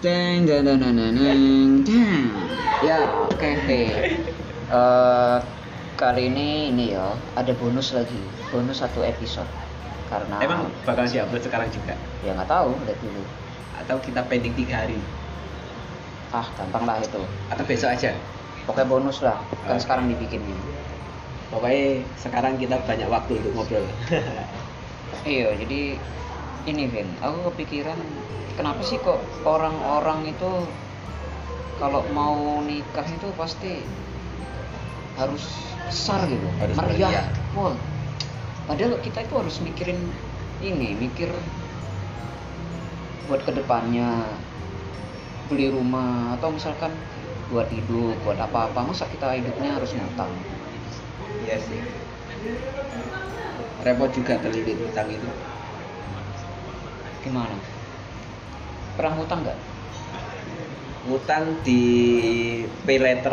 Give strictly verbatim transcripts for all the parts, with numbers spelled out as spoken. Teng, dan dan dan dan. Ya, oke. Okay. Uh, kali ini ini ya, ada bonus lagi, bonus satu episode. Karena emang bakal diupload sekarang juga. Ya nggak tahu, lihat dulu. Atau kita pending tiga hari. Ah, gampang lah itu. Atau besok aja. Pokoknya bonus lah, kan okay. Sekarang dibikin ini. Pokoknya sekarang kita banyak waktu untuk ngobrol. Iya, jadi ini Ben, aku kepikiran kenapa sih kok orang-orang itu kalau mau nikah itu pasti harus besar gitu, harus meriah. Wow. Padahal kita itu harus mikirin ini, mikir buat kedepannya, beli rumah atau misalkan buat hidup, buat apa-apa. Masa kita hidupnya harus ngutang? Iya sih. Repot juga terlilit hutang itu. Gimana? Pernah hutang nggak? Hutang di pay letter.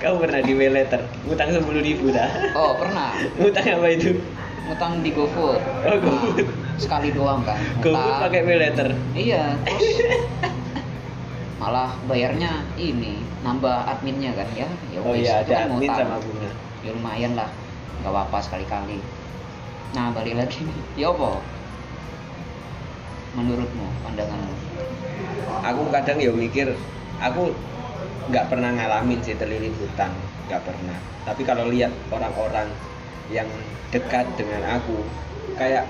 Kamu pernah di pay letter? Hutang sepuluh ribu dah. Oh pernah. Hutang apa itu? Hutang di GoFood. Oh GoFood. Nah, sekali doang kan. GoFood pakai pay letter. Iya. Terus malah bayarnya ini nambah adminnya kan ya, ya oh iya ada admin kan sama bunga ya lumayan lah, nggak apa-apa sekali-kali. Nah balik lagi nih ya apa menurutmu pandanganmu? Aku kadang ya mikir, aku nggak pernah ngalamin sih terlilit hutang, nggak pernah. Tapi kalau lihat orang-orang yang dekat dengan aku kayak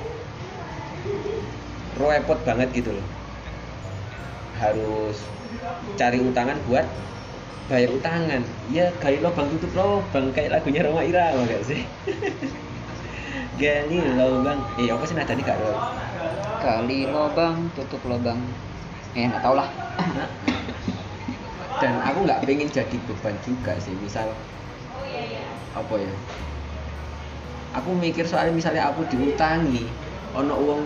repot banget gitu loh, harus cari utangan buat bayar utangan. Ya gali lubang tutup lubang, kayak lagunya Roma Irama gak sih? Gali lubang, eh apa sih nadanya gak loh? Gali lubang tutup lubang, eh gak tau lah. Dan aku gak pengen jadi beban juga sih. Misal apa ya, aku mikir soalnya misalnya aku diutangi ono uang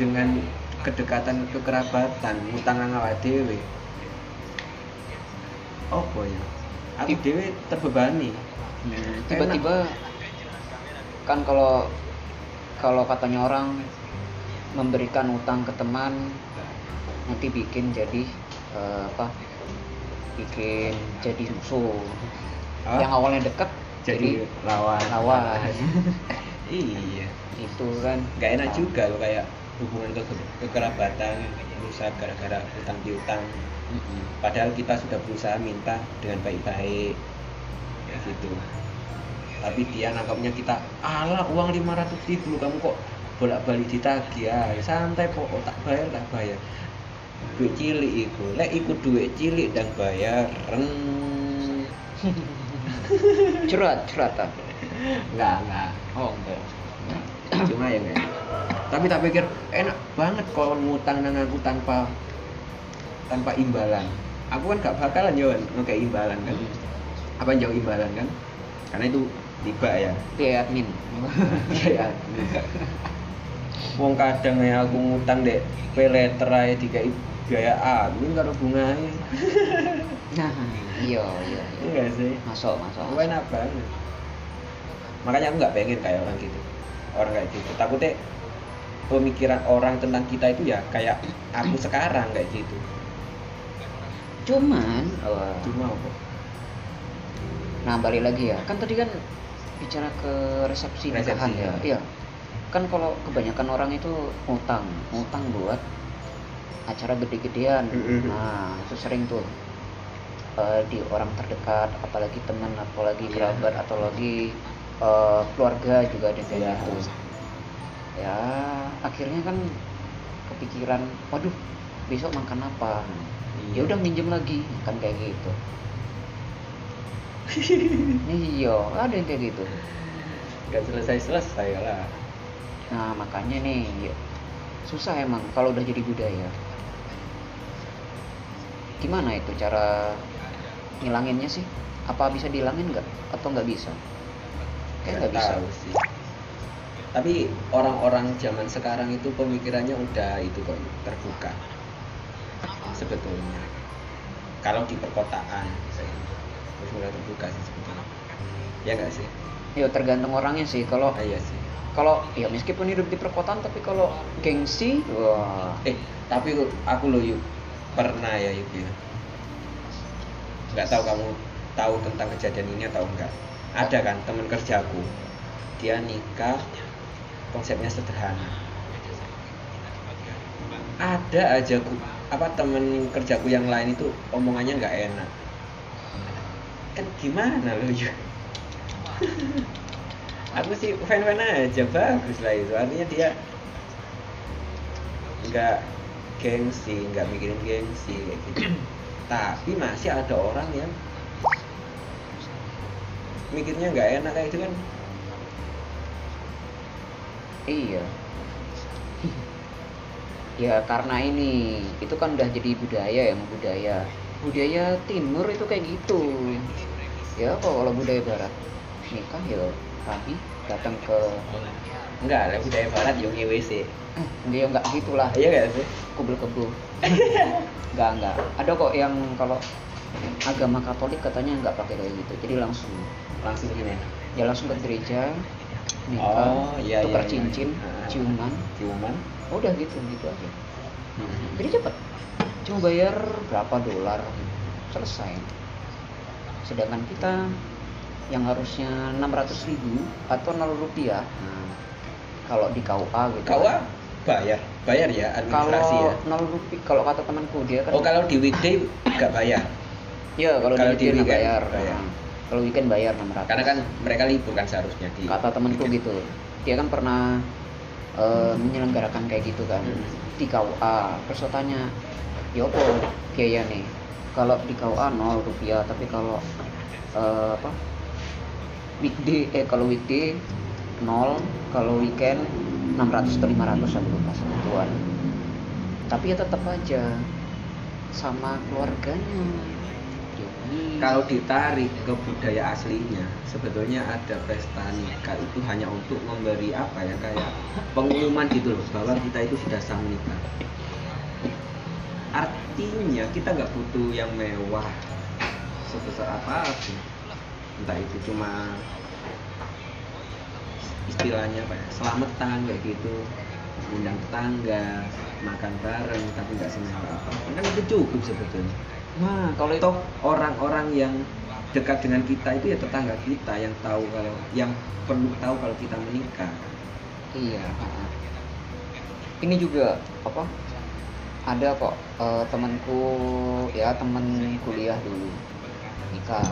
dengan kedekatan kekerabatan, utangan awak dhewe. Apa ya? Aku dhewe terbebani. Hmm, tiba-tiba kan kalau kalau katanya orang memberikan utang ke teman nanti bikin jadi uh, apa? Bikin jadi musuh. Oh? Yang awalnya dekat jadi, jadi lawan. Lawan. Iya, itu kan enggak enak nah. Juga lo kayak hubungan kekerabatan rusak gara-gara utang piutang. Mm-hmm. Padahal kita sudah berusaha minta dengan baik-baik ya gitu, tapi dia nangkapnya kita ala uang lima ratus ribu kamu kok bolak-balik ditagih ya santai po, oh, tak bayar tak bayar duit cilik iku lek ikut duit cilik dan bayar reng curhat curhat tapi enggak enggak oh enggak cuma ya enggak. Tapi tak pikir enak banget kalau ngutang nang aku tanpa tanpa imbalan. Aku kan gak bakalan jauh kayak imbalan kan. Apa jauh imbalan kan? Karena itu tiba ya. Iya admin. Iya. Wong kadang ya aku ngutang dek peleter ae dikai biaya admin karo bungane. Nah, iya iya. Enggak sih. Masuk masuk. Kuwi enak banget. Makanya aku gak pengen kayak orang gitu. Orang kayak gitu. Takutnya pemikiran orang tentang kita itu ya kayak aku sekarang kayak gitu. Cuman oh, cuma apa? Nah balik lagi ya, kan tadi kan bicara ke resepsi nikahan ya. Iya. Kan kalau kebanyakan orang itu ngutang, ngutang buat acara gede-gedean. Mm-hmm. Nah itu sering tuh uh, di orang terdekat, apalagi teman, apalagi kerabat, yeah. Atau lagi uh, keluarga juga ada kayak yeah. Gitu. Ya akhirnya kan kepikiran, waduh besok makan apa? Ya udah minjem lagi, kan kayak gitu. Iya, ada yang kayak gitu. Gak selesai-selesai lah. Nah makanya nih, yuk. Susah emang kalau udah jadi budaya. Gimana itu cara ngilanginnya sih? Apa bisa dihilangin nggak? Atau nggak bisa? Kayak nggak bisa sih. Tapi orang-orang zaman sekarang itu pemikirannya udah itu kok terbuka sebetulnya. Kalau di perkotaan sudah terbuka sih sebetulnya. Ya nggak sih? Ya tergantung orangnya sih. Kalau ah, iya sih. Kalau ya meskipun hidup di perkotaan, tapi kalau gengsi, wah. Eh, tapi aku loh yuk pernah ya yuk ya. Nggak tahu kamu tahu tentang kejadian ini atau enggak. Ada kan teman kerjaku, dia nikah konsepnya sederhana. Ada aja ku, apa temen kerjaku yang lain itu omongannya nggak enak. Kan gimana loh yuk? Aku sih fan-fan aja, bagus lah itu. Artinya dia nggak gengsi, nggak mikirin gengsi kayak gitu. Tapi masih ada orang yang mikirnya nggak enak kayak itu kan. Iya. Ya karena ini itu kan udah jadi budaya ya, budaya budaya timur itu kayak gitu ya. Kalau budaya barat nikah ya rapi, datang ke enggak lah, budaya barat yang W C dia enggak gitulah ya, enggak sih kebul-kebul enggak enggak ada kok yang kalau agama Katolik katanya enggak pakai kayak gitu, jadi langsung langsung gini ya, langsung ke gereja nikah, oh, iya, tukar iya, cincin, iya. ciuman, ciuman, oh, udah gitu gitu aja. Hmm. Jadi cepet, cuma bayar berapa dolar, selesai. Sedangkan kita yang harusnya enam ratus ribu atau nol rupiah, hmm. kalau di K U A gitu. K U A bayar, bayar ya administrasi kalau ya. Kalau nol rupiah, kalau kata temanku dia kan. Oh kalau di weekday nggak bayar. Iya kalau di weekday bayar. bayar. Kalau weekend bayar enam ratus. Karena kan mereka libur kan seharusnya di. Kata temanku gitu. Dia kan pernah uh, menyelenggarakan kayak gitu kan hmm. di K U A. Terus saya tanya, "Ya apa biaya nih?" Kalau di K U A nol rupiah, tapi kalau uh, apa? Weekday eh kalau weekday nol, kalau weekend enam ratus atau lima ratus aku lupa satuan. Tapi ya tetap aja sama keluarganya. Kalau ditarik ke budaya aslinya, sebetulnya ada pesta nikah itu hanya untuk memberi apa ya, kayak pengumuman gitu loh, bahwa kita itu sudah sah menikah. Artinya kita nggak butuh yang mewah sebesar apa sih, entah itu cuma istilahnya apa ya, selamatan kayak gitu, undang tetangga, makan bareng, tapi nggak semewah apa, kan itu cukup sebetulnya. Wah, kalau toh orang-orang yang dekat dengan kita itu ya tetangga kita yang tahu kalau yang perlu tahu kalau kita menikah. Iya. Ini juga apa? Ada kok uh, temanku ya teman kuliah dulu nikah.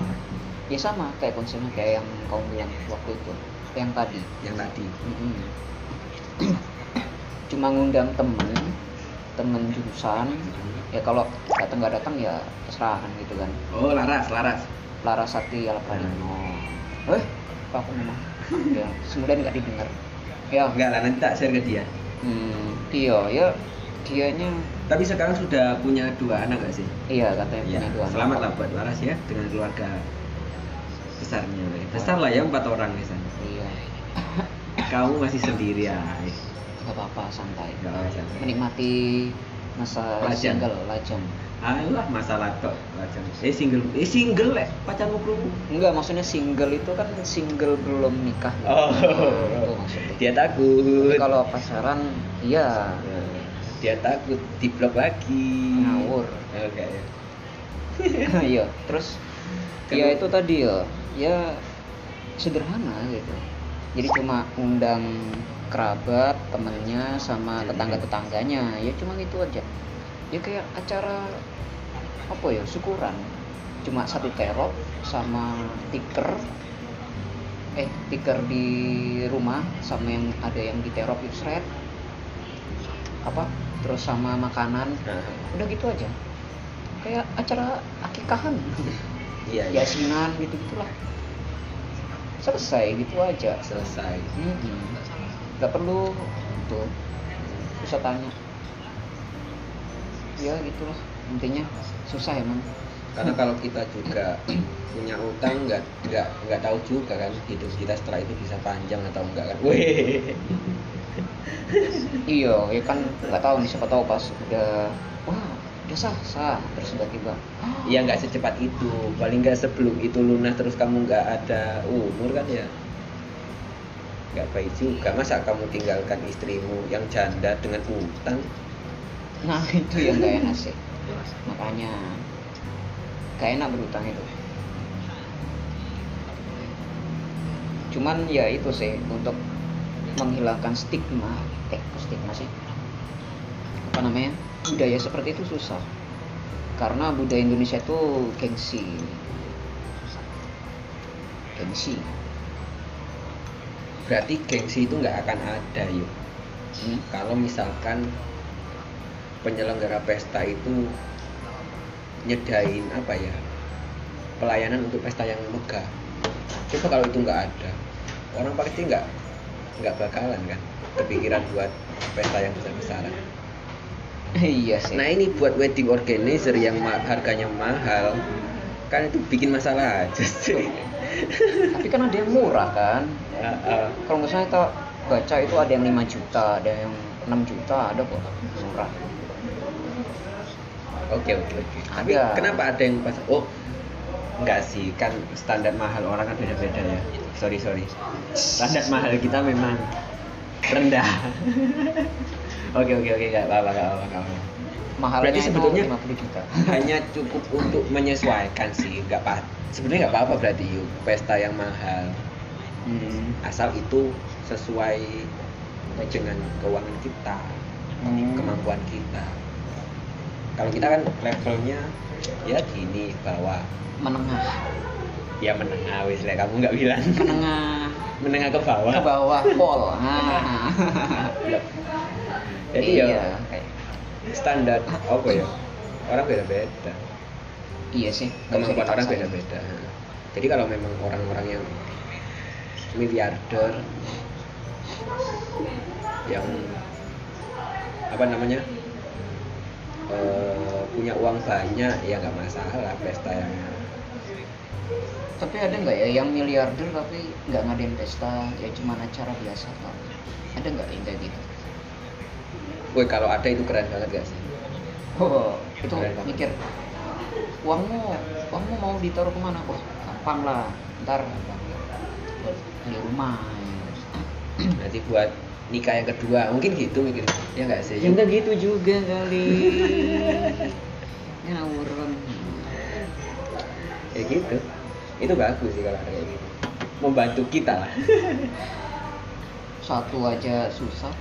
Ya sama kayak konsepnya kayak yang kamu bilang waktu itu, yang tadi. Yang tadi. Mm-hmm. Cuma ngundang temen, temen jurusan. Ya kalau datang nggak datang ya keserahan gitu kan. Oh Laras, Laras. Laras Sakti Alpradino. Eh, aku memang. Ya, semudah nggak didengar. Ya. Nggak lah, nanti tak share ke dia. Hmm, dia ya, dianya. Tapi sekarang sudah punya dua anak nggak sih? Iya, katanya ya, punya dua. Selamat lah buat Laras ya dengan keluarga besarnya. Besar lah ya empat orang di sana. Iya. Kamu masih sendiri ya? Nggak apa-apa, santai. Nggak apa-apa. Menikmati. Masa lajang. Single lajang. Alah masalah kok lajang. Eh single, eh single eh pacarmu kerupuk. Enggak, maksudnya single itu kan single belum nikah. Oh. Itu maksudnya. Dia takut. Tapi kalau pacaran, iya. Dia takut diblok lagi. Ngawur. Oke. Okay. Iya, terus Ken... ya itu tadi ya. Ya sederhana gitu. Jadi cuma undang kerabat, temennya, sama tetangga-tetangganya, ya cuma itu aja. Ya kayak acara apa ya, syukuran. Cuma satu terop sama tikar, eh tikar di rumah sama yang ada yang di terop itu seret. Apa? Terus sama makanan. Udah gitu aja. Kayak acara akikahan. Iya. Yasinan gitu-gitulah. Selesai gitu aja. Selesai. Mm-hmm. Gak perlu tuh bisa tanya ya gitulah, intinya susah emang karena kalau kita juga punya utang nggak nggak nggak tahu juga kan hidup kita setelah itu bisa panjang atau enggak kan. Weh iya ya kan nggak tahu nih, siapa tahu pas udah wah udah sah sah terus tiba-tiba ya nggak secepat itu, paling nggak sebelum itu lunas terus kamu nggak ada umur kan ya. Gak baik juga, masa kamu tinggalkan istrimu yang janda dengan utang? Nah itu yang gak enak sih, makanya gak enak berutang itu. Cuman ya itu sih, untuk menghilangkan stigma, eh stigma sih, apa namanya, budaya seperti itu susah. Karena budaya Indonesia itu gengsi, gengsi. Berarti gengsi itu nggak akan ada yuk. Hmm? Kalau misalkan penyelenggara pesta itu nyedain apa ya, pelayanan untuk pesta yang megah. Coba kalau itu nggak ada, orang pasti nggak nggak bakalan kan kepikiran buat pesta yang besar-besaran. Iya sih. Nah ini buat wedding organizer yang ma- harganya mahal, kan itu bikin masalah aja sih. Tapi kan ada yang murah kan. Uh, uh. Kalau misalnya kita baca itu ada yang lima juta, ada yang enam juta, ada kok murah. Oke oke oke. Tapi kenapa ada yang pas? Oh, enggak sih, kan standar mahal orang kan beda-beda ya. Sorry sorry. Standar mahal kita memang rendah. Oke oke oke, enggak apa-apa enggak apa-apa. Mahalnya berarti sebetulnya lima puluh juta. Hanya cukup untuk menyesuaikan sih, enggak apa. Sebenarnya enggak apa-apa berarti yuk, pesta yang mahal. Hmm. Asal itu sesuai dengan keuangan kita, hmm. kemampuan kita. Kalau kita kan levelnya ya gini bawah, menengah. Ya menengah wis lah, kamu nggak bilang menengah, menengah ke bawah. Ke bawah pol. Nah. Jadi iya. Ya standar apa ya? Orang beda-beda. Iya sih. Kemampuan orang beda-beda. Jadi kalau memang orang-orang yang miliarder yang apa namanya e, punya uang banyak ya nggak masalah pesta yang. Tapi ada nggak ya yang miliarder tapi nggak ngadain pesta, ya cuma acara biasa kan? Ada nggak yang kayak gitu? Woi kalau ada itu keren banget gak sih? Oh itu mikir uangmu uangmu mau ditaruh kemana kok? Gampang lah, ntar di rumah. Nanti buat nikah yang kedua mungkin gitu mikir ya nggak sih? Enggak gitu juga kali. Ngawuran. Ya gitu. Itu bagus sih kalau kayak gitu. Membantu kita lah. Satu aja susah,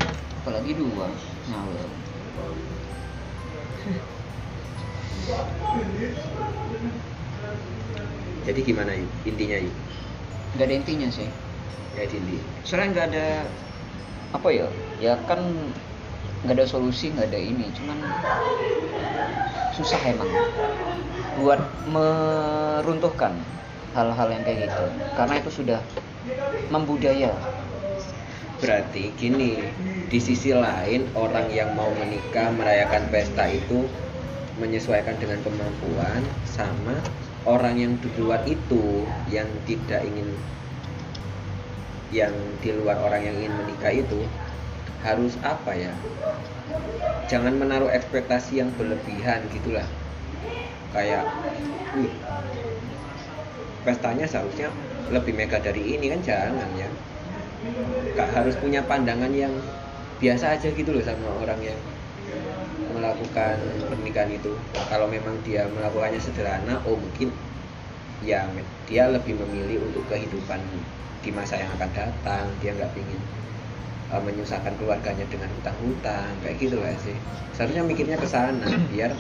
apalagi dua. Ngawur. Jadi gimana yuk? Intinya yuk? Gak ada intinya sih. Gak ada intinya. Soalnya gak ada apa ya? Ya kan gak ada solusi, gak ada ini. Cuman susah emang buat meruntuhkan hal-hal yang kayak gitu. Karena itu sudah membudaya. Berarti gini, di sisi lain orang yang mau menikah merayakan pesta itu menyesuaikan dengan kemampuan sama orang yang di luar itu yang tidak ingin, yang di luar orang yang ingin menikah itu harus apa ya, jangan menaruh ekspektasi yang berlebihan gitulah. Kayak wih, pestanya seharusnya lebih mega dari ini kan, jangan ya. Kak harus punya pandangan yang biasa aja gitu loh sama orang yang melakukan pernikahan itu. Kalau memang dia melakukannya sederhana, oh mungkin ya dia lebih memilih untuk kehidupan di masa yang akan datang. Dia nggak pingin uh, menyusahkan keluarganya dengan hutang-hutang kayak gitu lah sih. Seharusnya mikirnya ke sana biar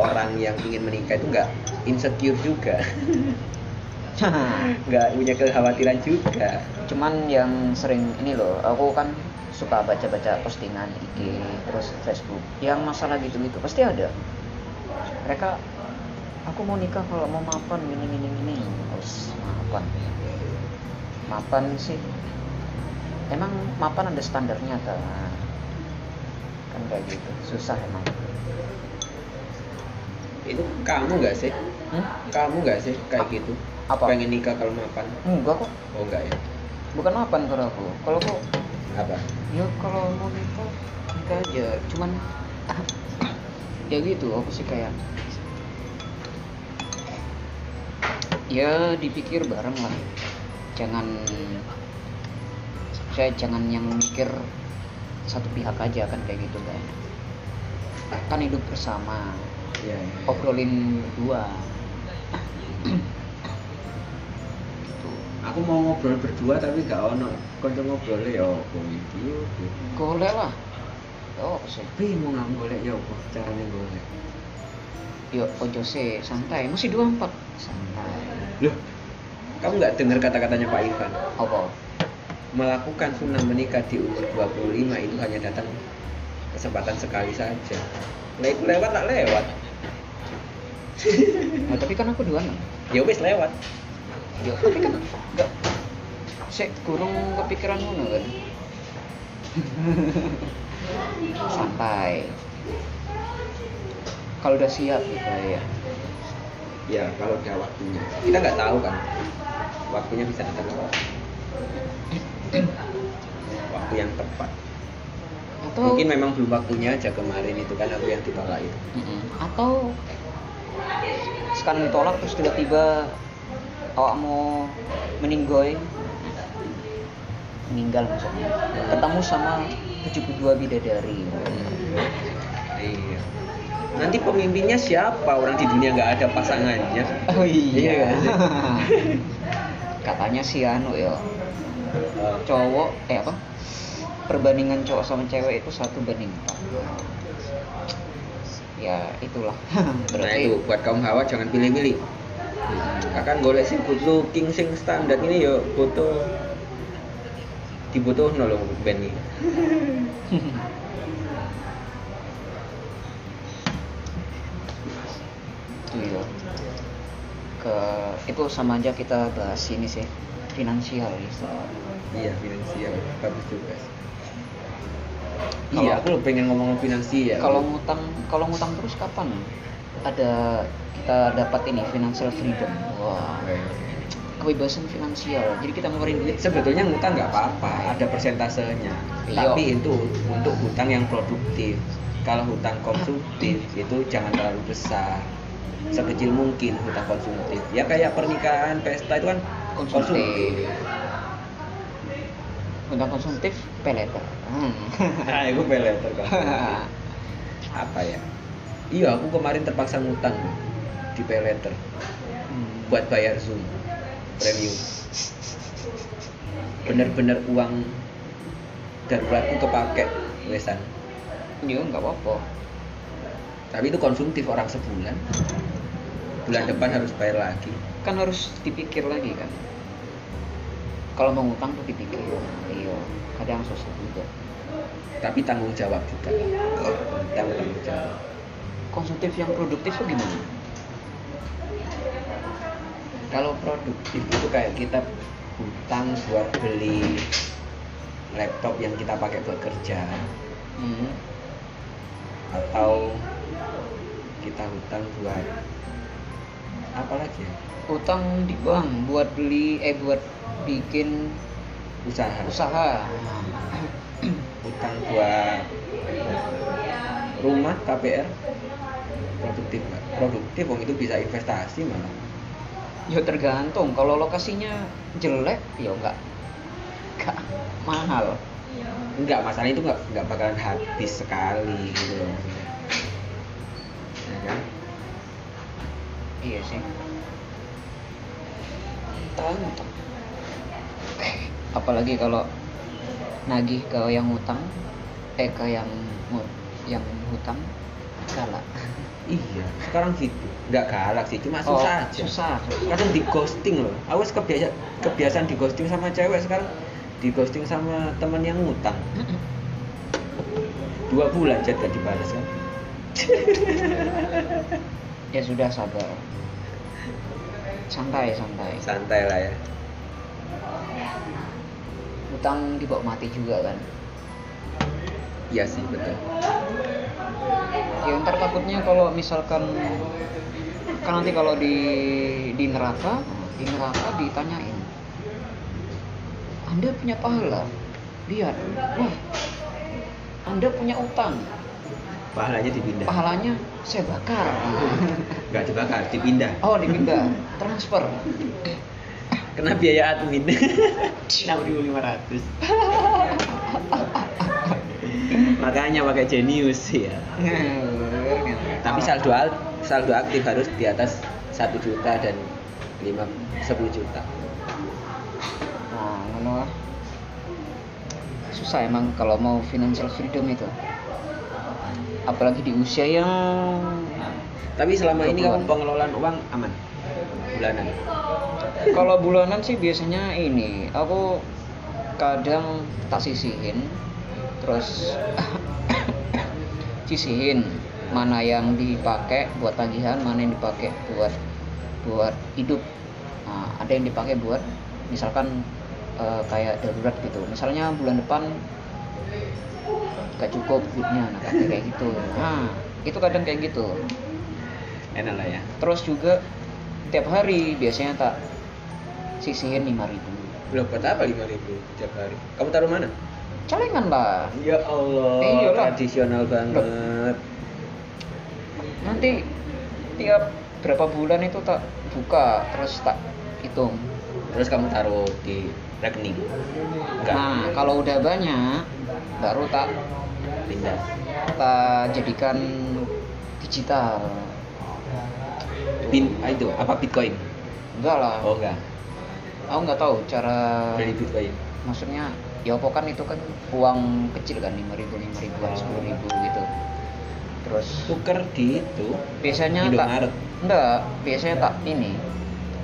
orang yang ingin menikah itu nggak insecure juga, nggak punya kekhawatiran juga. Cuman yang sering ini loh, aku kan suka baca-baca postingan I G terus Facebook yang masalah gitu-gitu pasti ada. Mereka aku mau nikah kalau mau mapan gini gini gini. Terus mapan. Mapan sih. Emang mapan ada standarnya kan? Kan kayak gitu. Susah emang. Itu kamu enggak sih? Hmm? Kamu enggak sih kayak A- gitu? Apa? Pengen nikah kalau mapan? Enggak kok. Oh enggak ya. Bukan mapan kalau aku. Kalau aku apa? Ya kalau mau nikah nikah aja, cuman ah, ya gitu aku sih kayak ya dipikir bareng lah, jangan saya jangan yang mikir satu pihak aja, kan kayak gitu kan, kan hidup bersama ya, ya, ya. Obrolin berdua. Gitu. Aku mau ngobrol berdua tapi gak ono kanca ngobrol ya opo iki golek lah. Oh, sepi mau golek ya opo carane golek. Yo ojo se santai, mesti dua puluh empat santai. Loh, kamu nggak dengar kata-katanya Pak Ivan? Apa? Melakukan sunnah menikah di umur dua puluh lima itu hanya datang kesempatan sekali saja. Nah itu lewat tak lewat. Nah, tapi kan aku dua enam. Ya wis lewat. Ya tapi kan nggak. Sek kurung kepikiran ngono kan. Santai. Kalau udah siap gitu ya. Ya kalau udah waktunya. Kita nggak tahu kan. Waktunya bisa datang kapan. Waktu yang tepat. Atau mungkin memang belum waktunya aja kemarin itu kan aku yang ditolak itu. Mm-mm. Atau sekarang ditolak terus tiba-tiba awak mau meninggoy. Meninggal maksudnya. Ketemu sama tujuh puluh dua bidadari. Iya. Nanti pemimpinnya siapa? Orang di dunia nggak ada pasangannya. Oh iya. Iya. Katanya si anu ya. Cowok eh apa? Perbandingan cowok sama cewek itu satu banding empat. Ya itulah. Nah itu buat kaum hawa jangan pilih-pilih. Akan golek sing good looking sing standar ini yo butuh dibutuh nolong band iki. Iya. Ke itu sama aja kita bahas ini sih, finansial gitu. Iya, finansial. Bagus juga. Iya, aku pengen ngomong finansial. Kalau ngutang, kalau ngutang terus kapan ada kita dapat ini financial freedom? Wah. Kebebasan finansial. Jadi kita ngeluarin duit. Sebetulnya ngutang nggak apa-apa, ada persentasenya. Iya. Tapi itu untuk hutang yang produktif. Kalau hutang konsumtif itu jangan terlalu besar. Sekecil mungkin hutang konsumtif. Ya kayak pernikahan, pesta itu kan konsumtif. Hutang konsumtif, peleter. Hmm. Nah, itu peleter kan. Apa ya? Iya, aku kemarin terpaksa ngutang di peleter. Hmm. Buat bayar Zoom premium. Bener-bener uang daruratku kepake lesan. Iya, enggak apa-apa. Tapi itu konsumtif orang sebulan. Bulan depan harus bayar lagi. Kan harus dipikir lagi kan. Kalau mau ngutang tuh dipikir. Iya, kadang susah juga. Tapi tanggung jawab juga. Tanggung jawab. Konsumtif yang produktif itu gimana? Kalau produktif itu kayak kita hutang buat beli laptop yang kita pakai buat kerja. Hmm. Atau kita hutang buat apa lagi ya? Hutang di bank buat beli eh buat bikin usaha. Usaha. Hutang buat rumah K P R produktif nggak? Produktif wong itu bisa investasi malah. Ya tergantung kalau lokasinya jelek ya nggak nggak mahal. Enggak, masalah itu nggak nggak bakalan habis sekali gitu loh. Ya. Iya sih. Tahu ngutang. Apalagi kalau nagih ke yang hutang, eh ke yang yang hutang galak. Iya, sekarang gitu. Enggak galak sih, cuma oh, susah aja. Susah. Kadang di ghosting loh. Aku kebiasaan kebiasaan di ghosting sama cewek, sekarang di ghosting sama teman yang ngutang. Dua bulan chat gak dibalas kan? Ya sudah sabar, santai santai santai lah ya. Utang dibawa mati juga kan? Iya sih betul. Ya ntar takutnya kalau misalkan kan nanti kalau di di neraka di neraka ditanyain Anda punya pahala, lihat, wah Anda punya utang. Pahalanya dipindah. Pahalanya saya bakar. Enggak dibakar, dipindah. Oh, dipindah. Transfer. kena biaya admin enam ribu lima ratus. Makanya pakai Genius ya. Tapi saldo saldo aktif harus di atas satu juta dan lima sepuluh juta. Nah, ngono lah. Susah emang kalau mau financial freedom itu. Apalagi di usia yang nah, tapi selama ini kamu pengelolaan uang aman bulanan? Kalau bulanan sih biasanya ini aku kadang tak sisihin, terus sisihin mana yang dipakai buat tagihan, mana yang dipakai buat buat hidup. Nah, ada yang dipakai buat misalkan uh, kayak darurat gitu, misalnya bulan depan gak cukup duitnya, nah kayak gitu. Nah itu kadang kayak gitu, enak lah ya. Terus juga tiap hari biasanya tak sisihin lima ribu. Loh, buat apa lima ribu tiap hari? Kamu taruh mana? Celengan lah. Ya Allah, eh, tradisional banget. Loh, nanti tiap berapa bulan itu tak buka terus tak hitung, terus kamu taruh di rekening. Enggak. Nah kalau udah banyak baru tak pindah, tak jadikan digital. Bin itu apa, Bitcoin? Enggak lah. Oh enggak. Aku nggak tahu cara beli Bitcoin. Maksudnya ya pokoknya kan itu kan uang kecil kan, lima ribu, lima ribuan, sepuluh ribu gitu. Terus tuker di itu biasanya tak, enggak, biasanya tak ini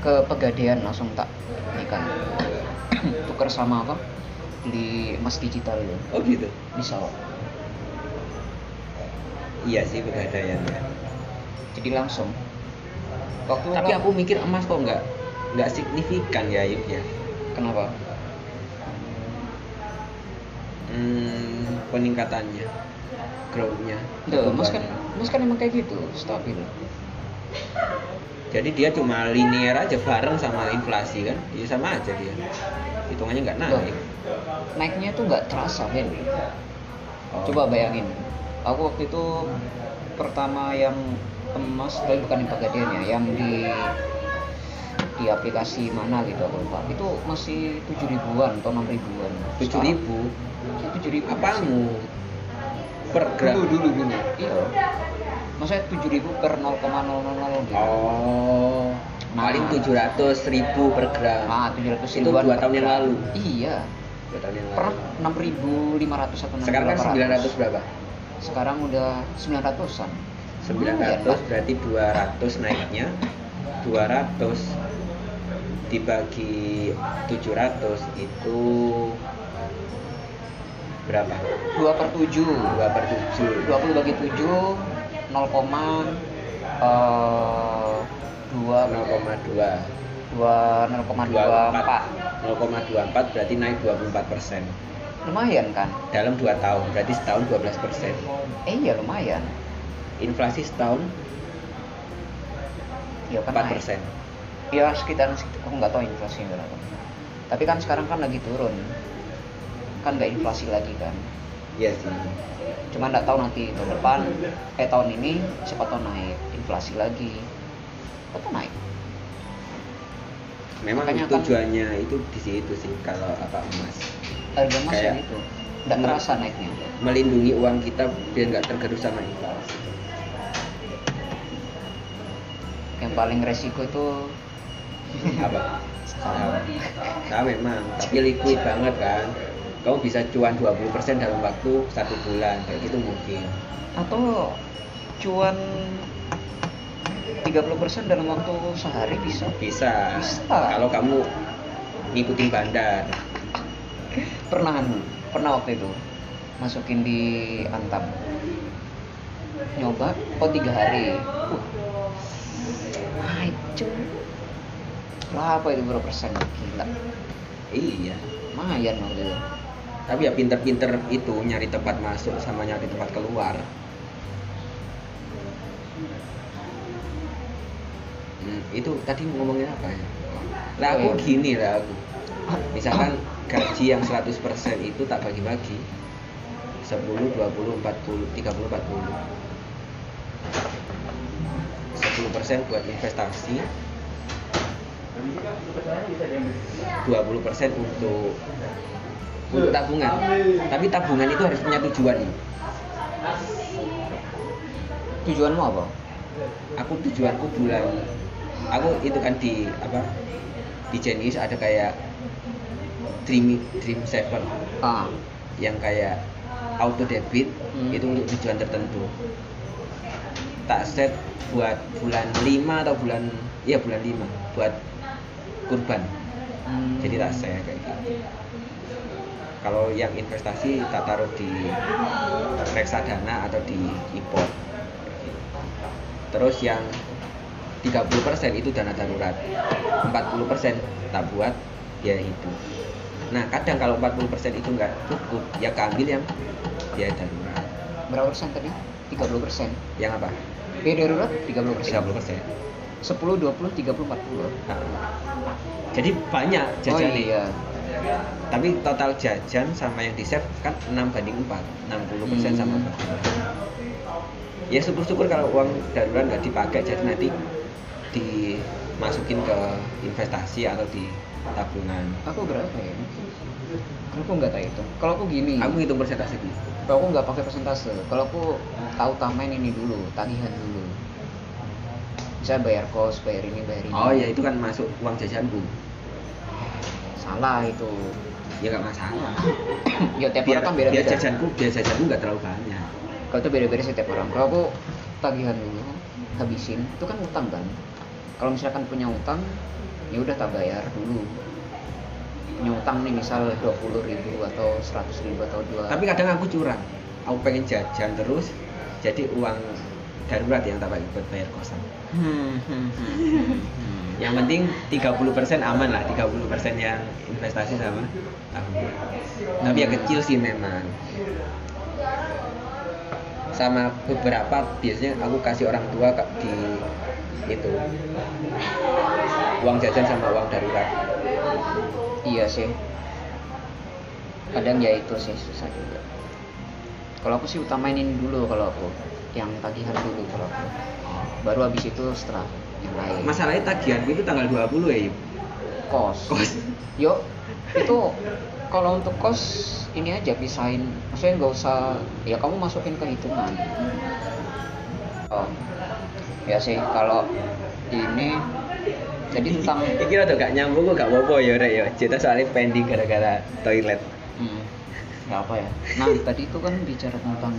ke Pegadaian langsung tak ini kan. Tuker sama apa? Beli emas digital ya. Oh gitu. Bisa. Iya sih, Pegadaian ya. Jadi langsung. Waktu tapi aku mikir emas kok nggak nggak signifikan ya Yuk ya. Kenapa? Hmm, peningkatannya, growth-nya. Duh, emas kan emas kan emang kayak gitu, stabil. Jadi dia cuma linear aja bareng sama inflasi kan, ya sama aja dia. Hitungannya nggak naik. Loh, naiknya tuh nggak terasa kan? Oh. Coba bayangin, aku waktu itu pertama yang emas, tapi bukan di Pegadaiannya, yang di di aplikasi mana gitu aku lupa. Itu masih tujuh ribuan atau enam ribuan. Tujuh ribu? Tujuh ribu. Apamu? Per gram? Dulu dulu dulu. Iya. Maksudnya tujuh ribu per nol koma nol nol nol gitu. Oh. Paling tujuh ratus ribu per gram. Ah, tujuh ratus ribuan. Itu dua tahun yang lalu. Iya. Dua tahun yang lalu. Pernah enam ribu lima ratus atau enam ribu. Sekarang kan sembilan ratus berapa? Sekarang udah sembilan ratusan. sembilan ratus berarti dua ratus naiknya, dua ratus dibagi tujuh ratus itu berapa? dua per tujuh. dua per tujuh. dua puluh bagi tujuh, nol koma dua nol koma dua nol koma dua nol koma dua empat nol koma dua empat berarti naik dua puluh empat persen. Lumayan kan? Dalam dua tahun, berarti setahun dua belas persen. Eh iya lumayan. Inflasi setahun ya kan empat persen. Iya sekitar, aku nggak tahu inflasi berapa. Tapi kan sekarang kan lagi turun, kan nggak inflasi lagi kan? Iya sih. Cuma nggak tahu nanti tahun depan, eh tahun ini siapa tahu naik inflasi lagi, siapa tahu naik. Memang makanya tujuannya kan, itu di situ sih kalau apa emas. Harga emas kayak itu nggak terasa naiknya. Melindungi uang kita biar nggak tergerus sama inflasi. Yang paling resiko itu apa? Saham. Saham memang, tapi liquid banget kan. Kamu bisa cuan dua puluh persen dalam waktu satu bulan, kayak gitu mungkin. Atau cuan tiga puluh persen dalam waktu sehari bisa? Bisa. Bisa. Kalau kamu ngikutin bandar. Pernah, pernah waktu itu masukin di Antam. Nyoba kok tiga hari. Uh. Hancur berapa itu, berapa persen? Gila. Iya lumayan waktu itu. Tapi ya pinter-pinter itu nyari tempat masuk sama nyari tempat keluar. Hmm, itu tadi ngomongin apa ya? Lah aku gini lah aku misalkan gaji yang seratus persen itu tak bagi-bagi, sepuluh, dua puluh, empat puluh, tiga puluh, empat puluh. sepuluh persen buat investasi, dua puluh persen untuk untuk tabungan. Tapi tabungan itu harus punya tujuan. Tujuanmu apa? Aku tujuanku bulan. Aku itu kan di apa? Di Genius ada kayak Dream Dream Seven. Ah, yang kayak auto debit hmm. itu untuk tujuan tertentu. Tak set buat bulan lima atau bulan iya bulan lima buat kurban. Hmm. Jadi tak set kayak gitu. Kalau yang investasi tak taruh di reksadana atau di import. Terus yang tiga puluh persen itu dana darurat, empat puluh persen tak buat ya itu. Nah kadang kalau empat puluh persen itu nggak cukup ya keambil yang ya darurat. Berapa persen tadi? tiga puluh persen. Yang apa? Biaya darurat tiga puluh persen. sepuluh, dua puluh, tiga puluh, empat puluh. Nah, jadi banyak jajan. Oh, iya. Tapi total jajan sama yang di-save kan enam banding empat, enam puluh persen hmm. sama empat puluh persen. Ya syukur-syukur kalau uang darurat nggak dipakai, jadi nanti dimasukin ke investasi atau di tabungan. Aku berapa ya? Aku nggak tahu itu. Kalau aku gini, aku hitung persentase gitu. Kalau aku nggak pakai persentase, kalau aku tahu tamain ini dulu, tagihan dulu. Bisa bayar kos, bayar ini, bayar ini. Oh ya itu kan masuk uang jajanku. Salah itu. Ya nggak masalah. Ya tiap biar, orang kan beda-beda. Biar jajanku, biar jajanku nggak terlalu banyak. Kalau itu beda-beda sih tiap orang. Kalau aku tagihan dulu, habisin, itu kan utang kan. Kalau misalkan punya utang, ya udah tak bayar dulu. Punya utang nih misal dua puluh ribu atau seratus ribu atau dua. Tapi kadang aku curang, aku pengen jajan terus, jadi uang darurat yang tak pakai buat bayar kosan. Hmm, hmm, hmm, hmm. Yang penting tiga puluh persen aman lah, tiga puluh persen yang investasi sama tabungan. Hmm. Tapi ya kecil sih memang. Sama beberapa biasanya aku kasih orang tua di itu uang jajan sama uang darurat. Iya sih, kadang ya itu sih susah juga. Kalau aku sih utamainin dulu, kalau aku yang tagihan dulu, kalau aku baru habis itu setelah yang lain. Masalahnya tagihan itu tanggal dua puluh ya yuk? Kos kos yuk itu. Kalau untuk kos ini aja pisahin, maksudnya nggak usah ya kamu masukin ke hitungan. Oh ya sih kalau ini jadi tentang ini udah gak nyambung, gak apa-apa ya Rek ya, cerita soalnya pending gara-gara toilet. Hmm, gak apa ya. Nah tadi itu kan bicara tentang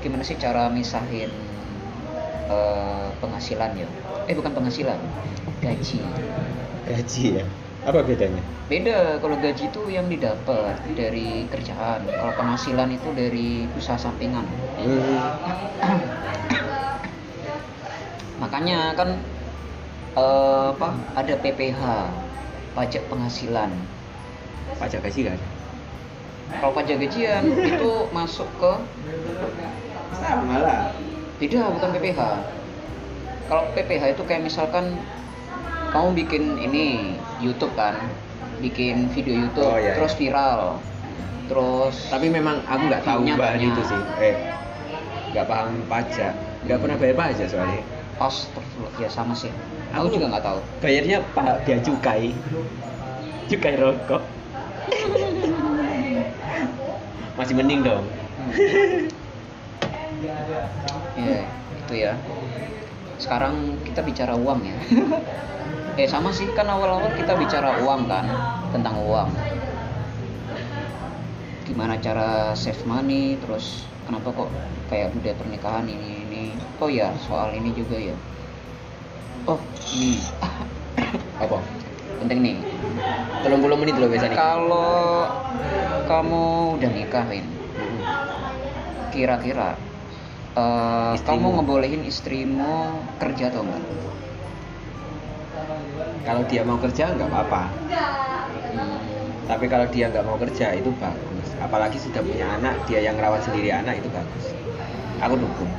gimana sih cara misahin uh, penghasilan ya, eh bukan penghasilan, gaji. Gaji ya? Apa bedanya? Beda, kalau gaji itu yang didapat dari kerjaan, kalau penghasilan itu dari usaha sampingan. Hmm. Makanya kan uh, apa ada P P H, pajak penghasilan. Pajak gaji kan? Kalau pajak gajian itu masuk ke sama lah. Tidak, bukan P P H. Kalau P P H itu kayak misalkan kamu bikin ini YouTube kan, bikin video YouTube, oh, iya, terus iya. viral, terus. Tapi memang aku nggak tahu bahan itu sih, eh nggak paham pajak, nggak pernah bayar pajak soalnya. Pas terus ya sama sih. Aku, aku juga nggak tahu. Bayarnya pak dia cukai, cukai rokok. Masih mending dong. Hmm. Ya itu ya. Sekarang kita bicara uang ya. Eh sama sih, kan awal-awal kita bicara uang kan, tentang uang. Gimana cara save money, terus kenapa kok kayak budaya pernikahan ini ini. Oh ya, soal ini juga ya. Oh, ini. Apa? Penting nih. tiga puluh menit loh biasanya. Kalau kamu udah nikah, Win. Kira-kira uh, kamu ngebolehin istrimu kerja atau enggak? Kalau dia mau kerja nggak apa-apa. Hmm. Tapi kalau dia nggak mau kerja itu bagus. Apalagi sudah punya anak, dia yang rawat sendiri anak itu bagus. Aku dukung.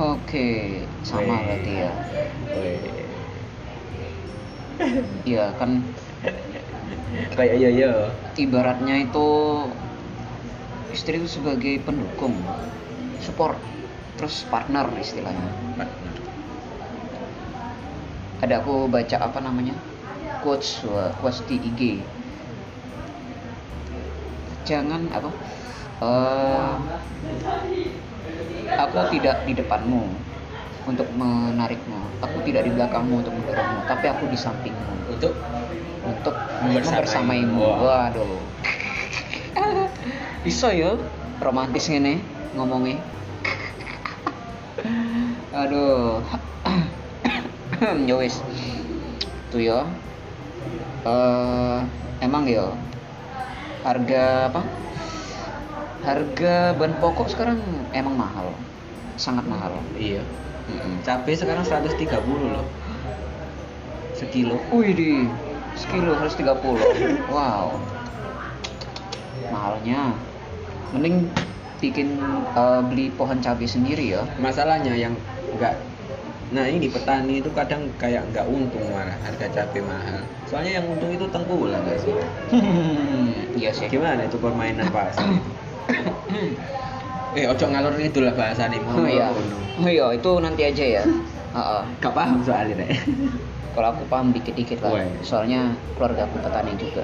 Oke, sama berarti ya. Iya kan. Kayak iya iya. Ibaratnya itu istri itu sebagai pendukung, support, terus partner istilahnya. Partner. Ada aku baca apa namanya quotes uh, quotes di I G. Jangan apa uh, aku tidak di depanmu untuk menarikmu, aku tidak di belakangmu untuk mendorongmu, tapi aku di sampingmu untuk untuk membersamaimu. Waduh, wow. Bisa ya romantis ngene ngomongnya. Aduh. Ya wis. Tuh ya. Uh, emang ya harga apa? Harga bahan pokok sekarang emang mahal. Sangat mahal. Iya. Mm-hmm. Cabai sekarang seratus tiga puluh loh. Sekilo. Wih deh. Sekilo seratus tiga puluh. Wow. Mahalnya. Mending bikin uh, beli pohon cabai sendiri ya. Masalahnya yang enggak, nah ini petani itu kadang kayak nggak untung malah harga cabai mahal, soalnya yang untung itu tengkulah nggak sih? Iya sih. Gimana itu permainan pasar? eh ojo ngalor itulah bahasa nih. Oh iya. Oh iya, itu nanti aja ya. Uh-uh. Gak paham soalnya. Kalau aku paham dikit-dikit lah. Woy. Soalnya keluarga aku petani juga.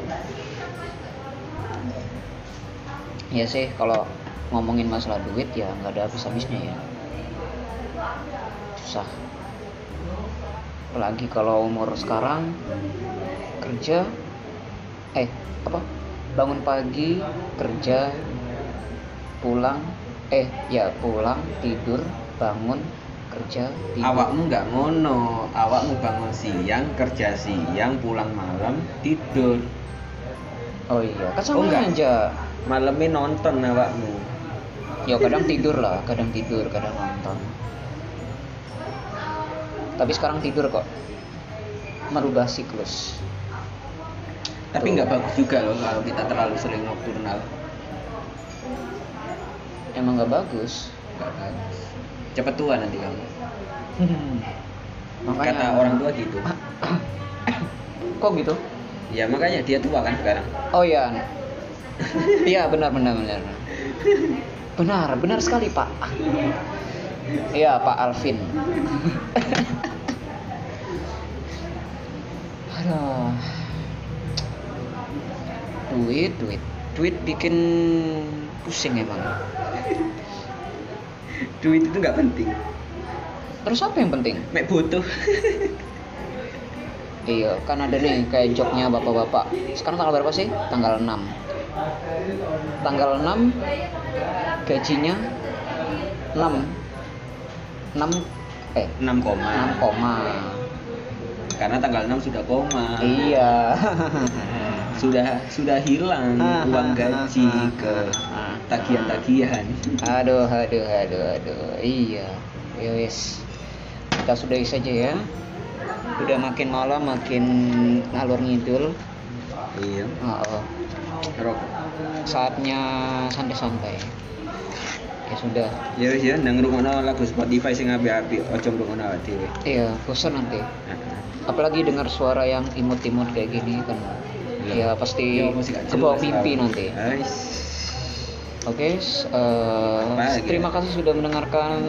Iya sih, kalau ngomongin masalah duit ya nggak ada habis-habisnya ya. Susah. Apalagi kalau umur sekarang kerja, eh apa bangun pagi kerja, pulang, eh ya pulang tidur, bangun kerja tidur. Awakmu nggak ngono, awakmu bangun siang, kerja siang, pulang malam, tidur. Oh iya, kan sama oh, aja. Malamnya nonton awakmu. Ya kadang tidur lah, kadang tidur, kadang nonton. Tapi sekarang tidur kok, merubah siklus. Tapi nggak bagus juga loh kalau kita terlalu sering nokturnal. Emang nggak bagus? Nggak bagus. Cepet tua nanti kamu. Hmm. Makanya kata orang tua gitu. Kok gitu? Ya makanya dia tua kan sekarang. Oh iya. Iya benar benar benar. Benar benar sekali Pak. Iya Pak Alvin. Aduh. Duit, duit, duit bikin pusing emang. Duit itu nggak penting. Terus apa yang penting? Mek butuh. Iya, kan ada nih kayak joknya bapak-bapak. Sekarang tanggal berapa sih? Tanggal enam. Tanggal enam gajinya enam enam eh enam koma. enam koma. Karena tanggal enam sudah koma. Iya. sudah sudah hilang uang gaji ke tagihan-tagihan. Aduh, aduh, aduh, aduh. Iya. Ya wis. Kita sudahi saja ya. Udah makin malam makin ngalor ngidul. Iya. Heeh. Saatnya santai-santai. Ya sudah. Ya wis ya, nang ngrungokno lagu Spotify sing apik-apik, aja ngrungokno awake dhewe. Iya, bosan nanti. Apalagi dengar suara yang imut-imut kayak gini kan. Ya pasti ya, ke bawah mimpi nanti. Oke, okay, uh, terima kasih sudah mendengarkan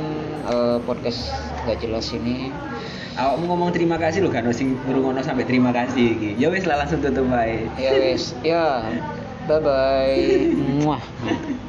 uh, podcast gak jelas ini. Awakmu ngomong terima kasih lho, gak sing ngrungokno sampai terima kasih iki. Ya wis lah langsung tutup bae. Ya wis. Ya. Bye bye. Muah.